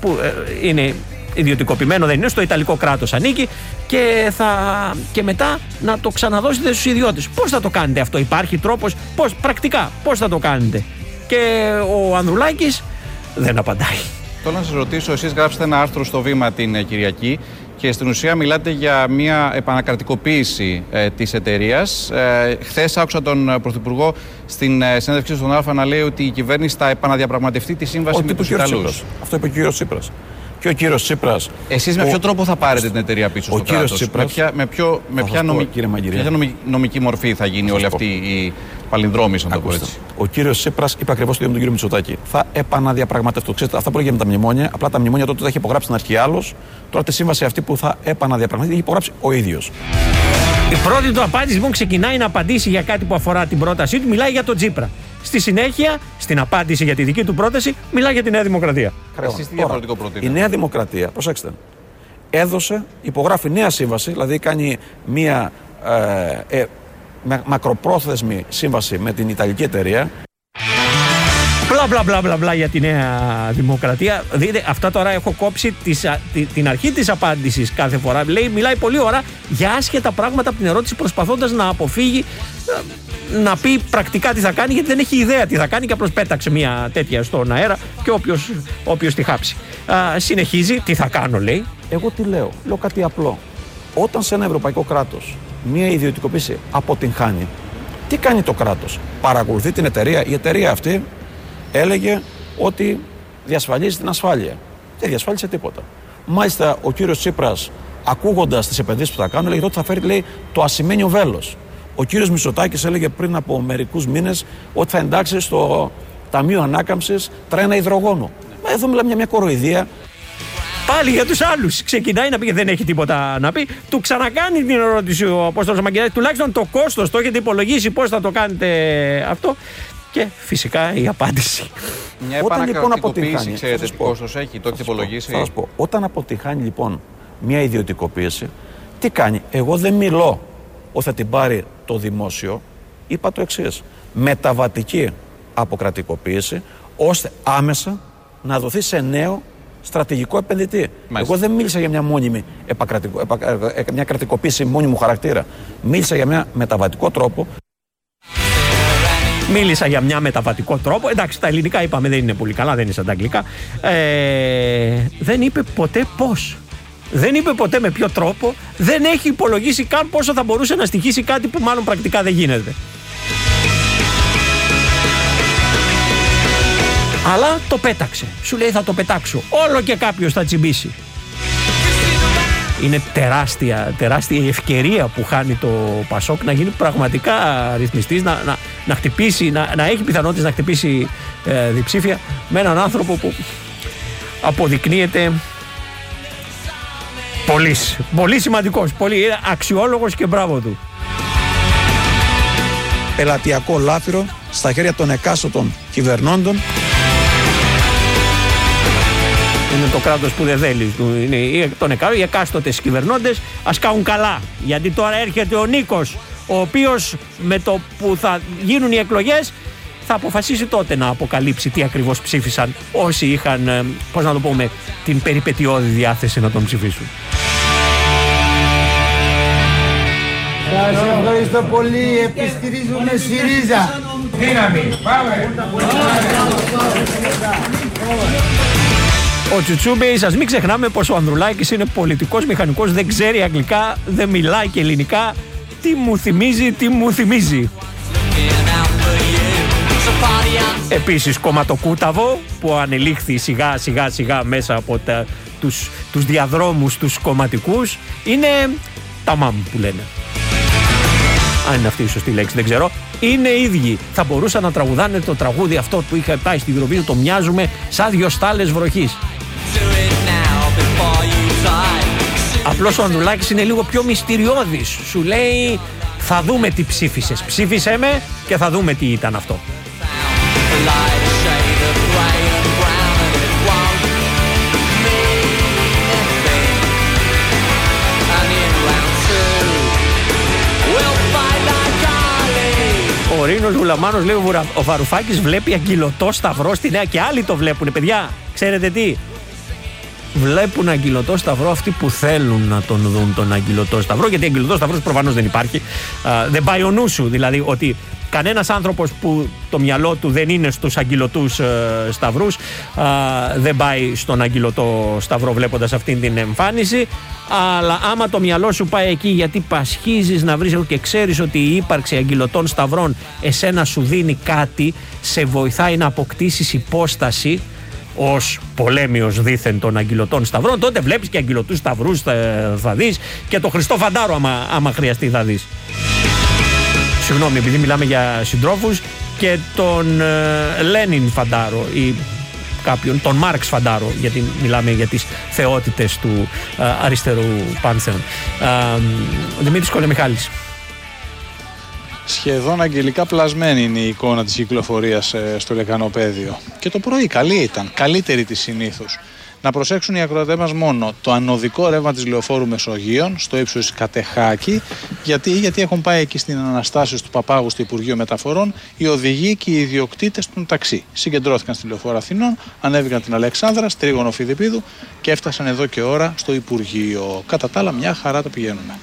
Που, ε, είναι ιδιωτικοποιημένο, δεν είναι, στο Ιταλικό κράτος ανήκει, και, θα, και μετά να το ξαναδώσετε στους ιδιώτες. Πώς θα το κάνετε αυτό, υπάρχει τρόπος, πώς, πρακτικά, πώς θα το κάνετε? Και ο Ανδρουλάκης δεν απαντάει. Θέλω να σας ρωτήσω, εσείς γράψετε ένα άρθρο στο Βήμα την Κυριακή και στην ουσία μιλάτε για μια επανακρατικοποίηση ε, της εταιρείας. Ε, χθες άκουσα τον Πρωθυπουργό στην ε, συνέντευξη στον Αλφα να λέει ότι η κυβέρνηση θα επαναδιαπραγματευτεί τη σύμβαση με τους Ιταλούς. Αυτό είπε και ο κ. Τσίπρας. Και ο κύριος Τσίπρας. Εσείς με ποιο ο... τρόπο θα πάρετε την εταιρεία πίσω στο κράτος? Τσίπρας... Με ποια, με ποιο, με ποια, νομι... ποια νομι... νομική μορφή θα γίνει όλη αυτή η παλινδρόμηση, να το πω έτσι? Ο κύριος Τσίπρας είπε ακριβώς το ίδιο με τον κύριο Μητσοτάκη. Θα επαναδιαπραγματευτώ. Ξέρετε, αυτά πρόκειται με τα μνημόνια. Απλά τα μνημόνια τότε τα έχει υπογράψει στην αρχή άλλος. Τώρα τη σύμβαση αυτή που θα επαναδιαπραγματευτεί έχει υπογράψει ο ίδιος. Η πρώτη του απάντηση λοιπόν ξεκινάει να απαντήσει για κάτι που αφορά την πρότασή του. Μιλάει για τον Τσίπρα. Στη συνέχεια, στην απάντηση για τη δική του πρόταση, μιλάει για τη Νέα Δημοκρατία. Εσείς τι διαφορετικό προτείνετε? Η Νέα Δημοκρατία, προσέξτε, έδωσε, υπογράφει νέα σύμβαση, δηλαδή κάνει μία ε, ε, μακροπρόθεσμη σύμβαση με την Ιταλική εταιρεία. Μπλα μπλα μπλα μπλα μπλα για τη Νέα Δημοκρατία. Δείτε, αυτά τώρα έχω κόψει τις, τη, την αρχή της απάντησης κάθε φορά. Λέει, μιλάει πολλή ώρα για άσχετα πράγματα από την ερώτηση, προσπαθώντας να αποφύγει να πει πρακτικά τι θα κάνει, γιατί δεν έχει ιδέα τι θα κάνει και απλώς πέταξε μια τέτοια στον αέρα και όποιος, όποιος τη χάψει. Α, συνεχίζει, τι θα κάνω λέει. Εγώ τι λέω, λέω κάτι απλό. Όταν σε ένα ευρωπαϊκό κράτος μια ιδιωτικοποίηση αποτυγχάνει, τι κάνει το κράτος? Παρακολουθεί την εταιρεία. Η εταιρεία αυτή έλεγε ότι διασφαλίζει την ασφάλεια. Δεν διασφάλισε τίποτα. Μάλιστα ο κύριος Τσίπρας, ακούγοντας τις επενδύσεις που θα κάνουν, λέγεται ότι θα φέρει λέει, το ασημένιο βέλος. Ο κύριος Μητσοτάκης έλεγε πριν από μερικούς μήνες ότι θα εντάξει στο Ταμείο Ανάκαμψης τρένα υδρογόνου. Μα εδώ μιλάμε για μια κοροϊδία. Πάλι για τους άλλους. Ξεκινάει να πει και δεν έχει τίποτα να πει. Του ξανακάνει την ερώτηση ο Απόστολος Μαγγελάς. Τουλάχιστον το κόστος το έχετε υπολογίσει, πώς θα το κάνετε αυτό. Και φυσικά η απάντηση. Μια επανακρατικοποίηση, ξέρετε, τι κόστος έχει, το έχετε υπολογίσει? Θα σας πω. Όταν αποτυχάνει λοιπόν μια ιδιωτικοποίηση, τι κάνει? Εγώ δεν μιλώ ότι θα την πάρει το δημόσιο, είπα το εξής. Μεταβατική αποκρατικοποίηση, ώστε άμεσα να δοθεί σε νέο στρατηγικό επενδυτή. Μάλιστα. Εγώ δεν μίλησα για μια, μόνιμη, επακρατικο, επα, μια κρατικοποίηση μόνιμου χαρακτήρα. Μίλησα για μια μεταβατικό τρόπο. Μίλησα για μια μεταβατικό τρόπο. Εντάξει, τα ελληνικά είπαμε δεν είναι πολύ καλά, δεν είναι σαν τα αγγλικά. Ε, δεν είπε ποτέ πώς. Δεν είπε ποτέ με ποιο τρόπο, δεν έχει υπολογίσει καν πόσο θα μπορούσε να στοιχήσει κάτι που μάλλον πρακτικά δεν γίνεται. Αλλά το πέταξε. Σου λέει θα το πετάξω. Όλο και κάποιος θα τσιμπήσει. Είναι τεράστια, τεράστια η ευκαιρία που χάνει το Πασόκ να γίνει πραγματικά ρυθμιστής, να, να, να, χτυπήσει, να, να έχει πιθανότητες να χτυπήσει ε, διψήφια με έναν άνθρωπο που αποδεικνύεται... Πολύ, πολύ σημαντικός, πολύ αξιόλογος και μπράβο του. πελατειακό λάφυρο στα χέρια των εκάστοτων κυβερνώντων. Είναι το κράτος που δεν θέλει. Είναι τον εκάστοτε, οι εκάστοτες κυβερνώντες ας κάνουν καλά. Γιατί τώρα έρχεται ο Νίκος, ο οποίος με το που θα γίνουν οι εκλογές θα αποφασίσει τότε να αποκαλύψει τι ακριβώς ψήφισαν όσοι είχαν, πώς να το πούμε, την περιπετειώδη διάθεση να τον ψηφίσουν. Σας ευχαριστώ πολύ. Επιστηρίζουμε ΣΥΡΙΖΑ. Δύναμη. Πάμε. Ο Τσουτσούμπη, σας μην ξεχνάμε πως ο Ανδρουλάκης είναι πολιτικός μηχανικός, δεν ξέρει αγγλικά, δεν μιλάει και ελληνικά. Τι μου θυμίζει, τι μου θυμίζει. Επίσης κομματοκούταβο που ανελήχθη σιγά σιγά σιγά μέσα από τα, τους, τους διαδρόμους τους κομματικούς είναι τα μαμ που λένε. Αν είναι αυτή η σωστή λέξη δεν ξέρω. Είναι ίδιοι. Θα μπορούσαν να τραγουδάνε το τραγούδι αυτό που είχα πάει στην Ευρωβίζα, το μοιάζουμε σαν δυο στάλες βροχής. Απλώς ο Ανδρουλάκης είναι λίγο πιο μυστηριώδης. Σου λέει θα δούμε τι ψήφισες. Ψήφισε με και θα δούμε τι ήταν αυτό. Ο Ρήνος Βουλαμάνος λέει ο Βαρουφάκης βλέπει αγκυλωτό σταυρό στη Νέα, και άλλοι το βλέπουνε παιδιά, ξέρετε τι βλέπουν αγκυλωτό σταυρό αυτοί που θέλουν να τον δουν τον αγκυλωτό σταυρό, γιατί αγκυλωτό σταυρός προφανώς δεν υπάρχει, uh, δεν πάει ο νου σου, δηλαδή ότι κανένας άνθρωπος που το μυαλό του δεν είναι στους αγκυλωτούς uh, σταυρούς uh, δεν πάει στον αγκυλωτό σταυρό βλέποντας αυτήν την εμφάνιση, αλλά άμα το μυαλό σου πάει εκεί γιατί πασχίζεις να βρεις και ξέρεις ότι η ύπαρξη αγκυλωτών σταυρών εσένα σου δίνει κάτι, σε βοηθάει να αποκτήσεις υπόσταση ως πολέμιος δήθεν των αγκυλωτών σταυρών, τότε βλέπεις και αγκυλωτούς σταυρούς θα, θα δεις και το Χριστό Φαντάρο άμα, άμα χρειαστεί θα δεις. Συγγνώμη, επειδή μιλάμε για συντρόφους, και τον ε, Λένιν Φαντάρο ή κάποιον, τον Μάρξ Φαντάρο, γιατί μιλάμε για τις θεότητες του ε, αριστερού πάνθεων. ε, Ο Δημήτρης Κολεμιχάλης. Σχεδόν αγγελικά πλασμένη είναι η εικόνα της κυκλοφορίας στο Λεκανοπέδιο. Και το πρωί καλή ήταν, καλύτερη της συνήθως. Να προσέξουν οι ακροατές μας μόνο το ανωδικό ρεύμα της Λεωφόρου Μεσογείων στο ύψος της Κατεχάκι, γιατί, γιατί έχουν πάει εκεί στην αναστάσεις του Παπάγου στο Υπουργείο Μεταφορών οι οδηγοί και οι ιδιοκτήτες των ταξί. Συγκεντρώθηκαν στη Λεωφόρο Αθηνών, ανέβηκαν την Αλεξάνδρα, Τρίγωνο Φιδιππίδου και έφτασαν εδώ και ώρα στο Υπουργείο. Κατά τα άλλα, μια χαρά το πηγαίνουμε.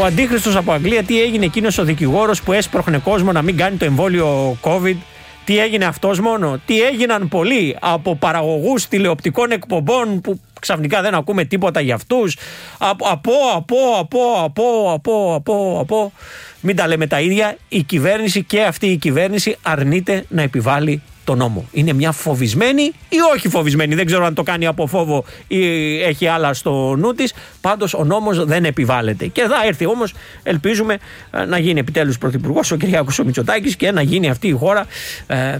Ο αντίχριστος από Αγγλία, τι έγινε εκείνος ο δικηγόρος που έσπροχνε κόσμο να μην κάνει το εμβόλιο COVID, τι έγινε αυτός μόνο, τι έγιναν πολλοί από παραγωγούς τηλεοπτικών εκπομπών που ξαφνικά δεν ακούμε τίποτα για αυτούς, από, από, από, από, από, από, από, μην τα λέμε τα ίδια, η κυβέρνηση και αυτή η κυβέρνηση αρνείται να επιβάλλει το νόμο. Είναι μια φοβισμένη ή όχι φοβισμένη, δεν ξέρω αν το κάνει από φόβο ή έχει άλλα στο νου της, πάντως ο νόμος δεν επιβάλλεται. Και θα έρθει όμως, ελπίζουμε, να γίνει επιτέλους πρωθυπουργός ο Κυριάκος Μητσοτάκης και να γίνει αυτή η χώρα ε,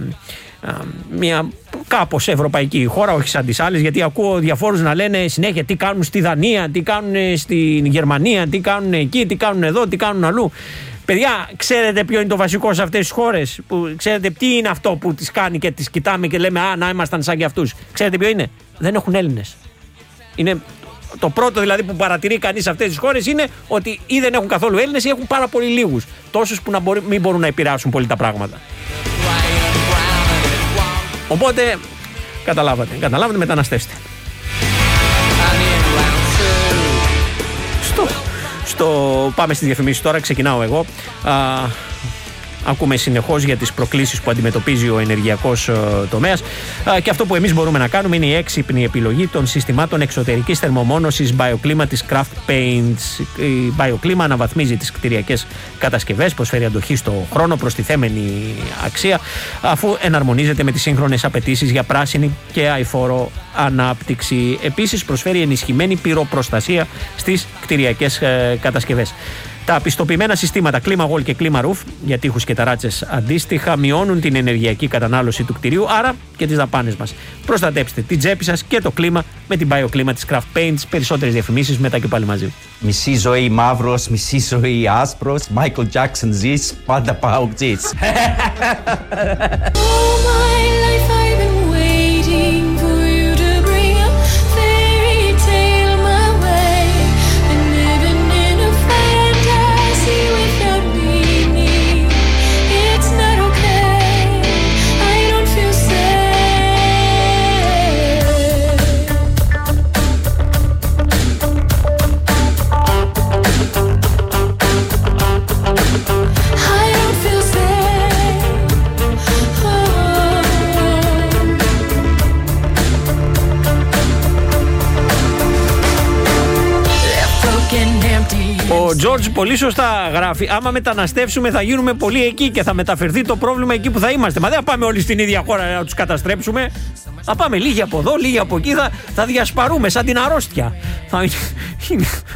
μια κάπως ευρωπαϊκή χώρα, όχι σαν τις άλλες, γιατί ακούω διαφόρους να λένε συνέχεια τι κάνουν στη Δανία, τι κάνουν στην Γερμανία, τι κάνουν εκεί, τι κάνουν εδώ, τι κάνουν αλλού. Παιδιά, ξέρετε ποιο είναι το βασικό σε αυτές τις χώρες, που ξέρετε τι είναι αυτό που τις κάνει και τις κοιτάμε και λέμε α, να ήμασταν σαν και αυτούς. Ξέρετε ποιο είναι? Δεν έχουν Έλληνες. Είναι το πρώτο δηλαδή που παρατηρεί κανείς σε αυτές τις χώρες, είναι ότι ή δεν έχουν καθόλου Έλληνες ή έχουν πάρα πολύ λίγους. Τόσους που να μπορεί, μην μπορούν να επηρεάσουν πολύ τα πράγματα. Οπότε, καταλάβατε, καταλάβατε, μεταναστεύστε. Στο... Στο πάμε στις διαφημίσεις τώρα, ξεκινάω εγώ. Α, ακούμε συνεχώς για τις προκλήσεις που αντιμετωπίζει ο ενεργειακός ε, τομέας. Α, και αυτό που εμείς μπορούμε να κάνουμε είναι η έξυπνη επιλογή των συστημάτων εξωτερικής θερμομόνωσης Bioclima της Craft Paints. Η Bioclima αναβαθμίζει τις κτηριακές κατασκευές, προσφέρει αντοχή στο χρόνο, προστιθέμενη αξία, αφού εναρμονίζεται με τις σύγχρονες απαιτήσεις για πράσινη και αειφόρο ανάπτυξη. Επίσης προσφέρει ενισχυμένη πυροπροστασία στις κτηριακές ε, κατασκευές. Τα πιστοποιημένα συστήματα κλίμα wall και κλίμα roof για τείχους και ταράτσες αντίστοιχα μειώνουν την ενεργειακή κατανάλωση του κτηρίου, άρα και τις δαπάνες μας. Προστατέψτε την τσέπη σας και το κλίμα με την Bioclima της Craft Paints. Περισσότερες διαφημίσεις μετά και πάλι μαζί. Μισή ζωή μαύρος, μισή ζωή άσπρος. Michael Jackson ζεις, πάντα πάω ζεις. Ο Τζόρτζ πολύ σωστά γράφει: άμα μεταναστεύσουμε, θα γίνουμε πολύ εκεί και θα μεταφερθεί το πρόβλημα εκεί που θα είμαστε. Μα δεν θα πάμε όλοι στην ίδια χώρα να τους καταστρέψουμε. Θα πάμε λίγοι από εδώ, λίγοι από εκεί, θα, θα διασπαρούμε σαν την αρρώστια.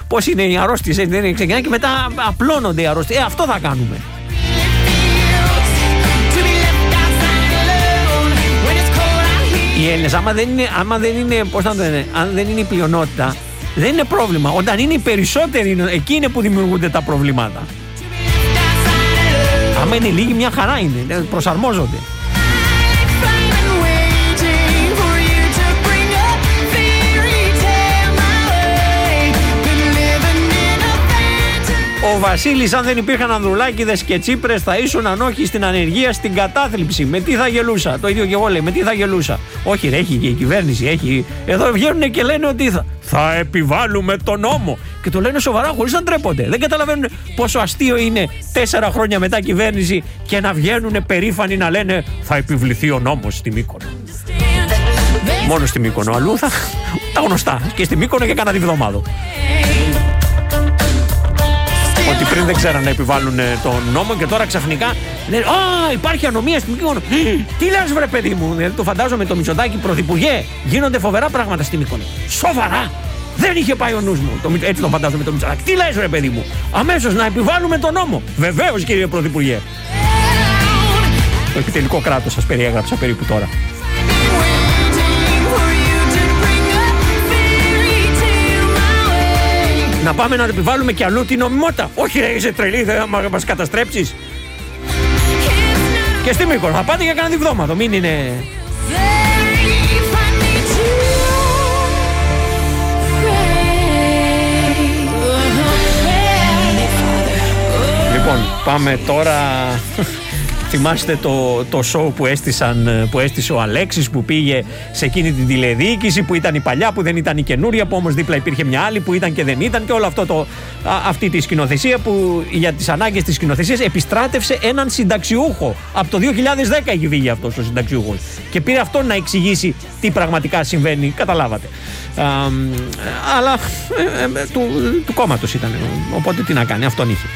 Πώς είναι οι αρρώστιες, δεν ξεκινάνε και μετά απλώνονται οι αρρώστιες. Ε, αυτό θα κάνουμε. Οι Έλληνες, άμα δεν είναι, άμα δεν είναι, πώς να το λένε, αν δεν είναι η πλειονότητα. Δεν είναι πρόβλημα. Όταν είναι οι περισσότεροι, εκεί είναι που δημιουργούνται τα προβλήματα. Άμα είναι λίγοι, μια χαρά είναι. Προσαρμόζονται. Ο Βασίλης, αν δεν υπήρχαν Ανδρουλάκηδες και Τσίπρες, θα ήσουν αν όχι στην ανεργία, στην κατάθλιψη. Με τι θα γελούσα. Το ίδιο και εγώ λέει. Με τι θα γελούσα. Όχι, ρε, έχει και η κυβέρνηση. Έχει. Εδώ βγαίνουν και λένε ότι θα, θα επιβάλλουμε τον νόμο. Και το λένε σοβαρά, χωρίς να ντρέπονται. Δεν καταλαβαίνουν πόσο αστείο είναι τέσσερα χρόνια μετά κυβέρνηση και να βγαίνουν περήφανοι να λένε θα επιβληθεί ο νόμος στη Μύκονο. Μόνο στη Μύκονο. Αλλού θα, τα γνωστά. Και στη Μύκονο και κάνα τη βδομάδα. Ότι πριν δεν ξέραν να επιβάλλουν τον νόμο και τώρα ξαφνικά λένε «Α, υπάρχει ανομία στην Μύκονο». Τι λες βρε παιδί μου, δηλαδή το φαντάζομαι το Μητσοτάκη πρωθυπουργέ, γίνονται φοβερά πράγματα στη Μύκονο. Σοβαρά, δεν είχε πάει ο νους μου, το, έτσι το φαντάζομαι το Μητσοτάκη. Τι λες βρε παιδί μου, αμέσως να επιβάλλουμε τον νόμο. Βεβαίως κύριε πρωθυπουργέ. Το επιτελικό κράτος σας περιέγραψα περίπου τώρα. Να πάμε να επιβάλλουμε κι αλλού την νομιμότητα. Όχι ρε, είσαι τρελή, θα μας καταστρέψεις. Και στη Μύκονο, θα πάτε για κανένα διβδόματο, μην είναι... Λοιπόν, πάμε τώρα... Θυμάστε το, το show που, έστησαν, που έστησε ο Αλέξης που πήγε σε εκείνη την τηλεδιοίκηση που ήταν η παλιά, που δεν ήταν η καινούρια, που όμως δίπλα υπήρχε μια άλλη που ήταν και δεν ήταν και όλο αυτό το, α, αυτή τη σκηνοθεσία που για τις ανάγκες της σκηνοθεσίας επιστράτευσε έναν συνταξιούχο. Από το δύο χιλιάδες δέκα έχει βγει αυτός ο συνταξιούχος και πήρε αυτόν να εξηγήσει τι πραγματικά συμβαίνει, καταλάβατε. Α, αλλά ε, ε, του, του κόμματος ήταν, οπότε τι να κάνει, αυτόν είχε.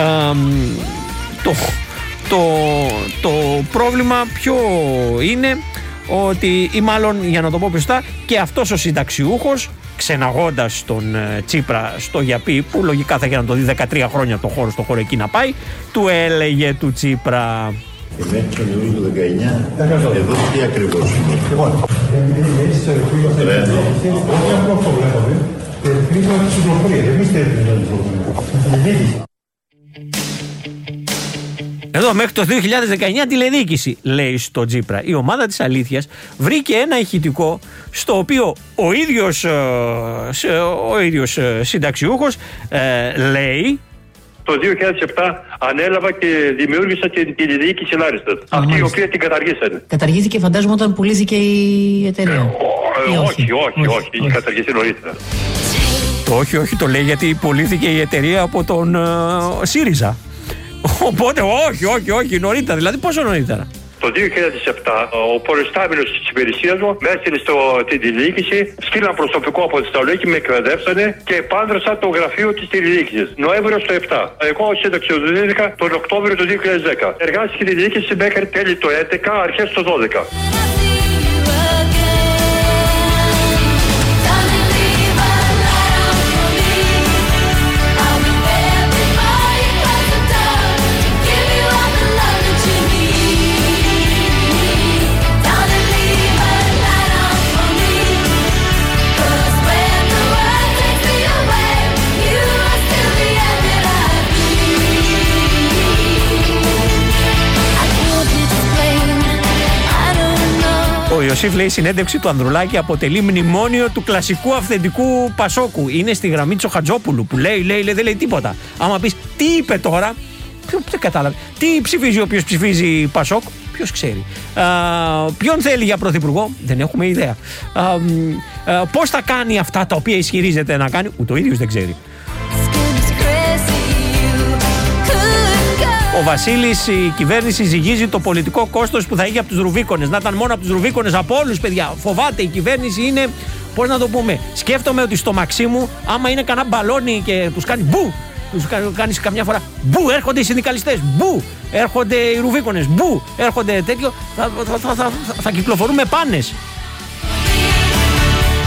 Α, το... Το, το πρόβλημα ποιο είναι ότι, ή μάλλον για να το πω πιστά, και αυτός ο συνταξιούχος, ξεναγώντας τον Τσίπρα στο Γιαπί, που λογικά θα είχε να το δει δεκατρία χρόνια το χώρο, στο χώρο εκεί να πάει, του έλεγε του Τσίπρα. Εμένα στο Ιούλιο του δεκαεννιά, εδώ τι ακριβώς είναι. Λοιπόν, εμείς στο Ιούλιο του δεκαεννιά, εδώ μέχρι το δύο χιλιάδες δεκαεννιά τηλεδιοίκηση, λέει στο Τσίπρα. Η ομάδα της αλήθειας βρήκε ένα ηχητικό στο οποίο ο ίδιος, ο ίδιος συνταξιούχος ε, λέει το δύο χιλιάδες επτά ανέλαβα και δημιούργησα την τηλεδιοίκηση Λάριστας. Αυτή μάλιστα. Η οποία την καταργήσανε. Καταργήθηκε φαντάζομαι όταν πουλήθηκε η εταιρεία. Ε, ε, ε, όχι, όχι, όχι, όχι, όχι. Καταργήσει νωρίτερα. Το όχι, όχι το λέει γιατί πουλήθηκε η εταιρεία από τον ε, ΣΥΡΙΖΑ. Οπότε όχι, όχι, όχι, νωρίτερα. Δηλαδή πόσο νωρίτερα. Το δύο χιλιάδες επτά ο προϊστάμενος της υπηρεσίας μου με έστειλε στην τηλεδιοίκηση, στείλαν προσωπικό από τη Θεσσαλονίκη, με εκπαιδεύσανε και επάνδρασα το γραφείο της τηλεδιοίκησης. Νοέμβριο του επτά. Εγώ συνταξιοδοτήθηκα τον Οκτώβριο του δύο χιλιάδες δέκα. Εργάστηκα στην τηλεδιοίκηση μέχρι τέλη το έντεκα, αρχές το δώδεκα. Ο Ιωσήφ λέει: η συνέντευξη του Ανδρουλάκη αποτελεί μνημόνιο του κλασικού αυθεντικού Πασόκου. Είναι στη γραμμή Τσοχατζόπουλου που λέει, λέει, λέει, δεν λέει τίποτα. Άμα πει τι είπε τώρα, ποιο, δεν κατάλαβε. Τι ψηφίζει όποιο ψηφίζει Πασόκ, ποιο ξέρει. Α, ποιον θέλει για πρωθυπουργό, δεν έχουμε ιδέα. Πώς θα κάνει αυτά τα οποία ισχυρίζεται να κάνει, ούτε ο ίδιος δεν ξέρει. Ο Βασίλης, η κυβέρνηση ζυγίζει το πολιτικό κόστος που θα είχε από τους Ρουβίκονες. Να ήταν μόνο από τους Ρουβίκονες, από όλους, παιδιά. Φοβάται η κυβέρνηση, είναι. Πώς να το πούμε. Σκέφτομαι ότι στο μαξί μου, άμα είναι κανένα μπαλόνι και τους κάνει μπου, τους κάνεις καμιά φορά μπου, έρχονται οι συνδικαλιστές, μπου, έρχονται οι Ρουβίκονες, μπου, έρχονται τέτοιο. Θα, θα, θα, θα, θα, θα κυκλοφορούμε πάνες.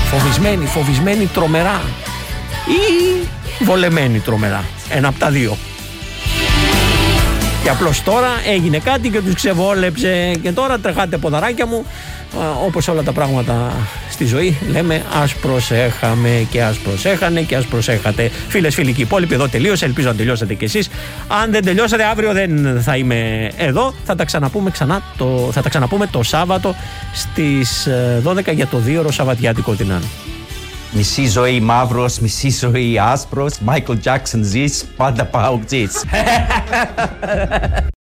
Φοβισμένοι, φοβισμένοι τρομερά. Ή βολεμένοι τρομερά. Ένα από τα δύο. Και απλώς τώρα έγινε κάτι και τους ξεβόλεψε και τώρα τρεχάτε ποδαράκια μου. Όπως όλα τα πράγματα στη ζωή λέμε, ας προσέχαμε και ας προσέχανε και ας προσέχατε. Φίλες, φίλοι και υπόλοιποι, εδώ τελείωσε. Ελπίζω να τελειώσατε κι εσείς. Αν δεν τελειώσατε, αύριο δεν θα είμαι εδώ. Θα τα ξαναπούμε, ξανά το, θα τα ξαναπούμε το Σάββατο στις δώδεκα για το δύο ώρο Σαββατιάτικο Τινάν. Μισή ζωή μαύρος, μισή ζωή άσπρος, Michael Jackson ζεις, πάντα πάω ζεις.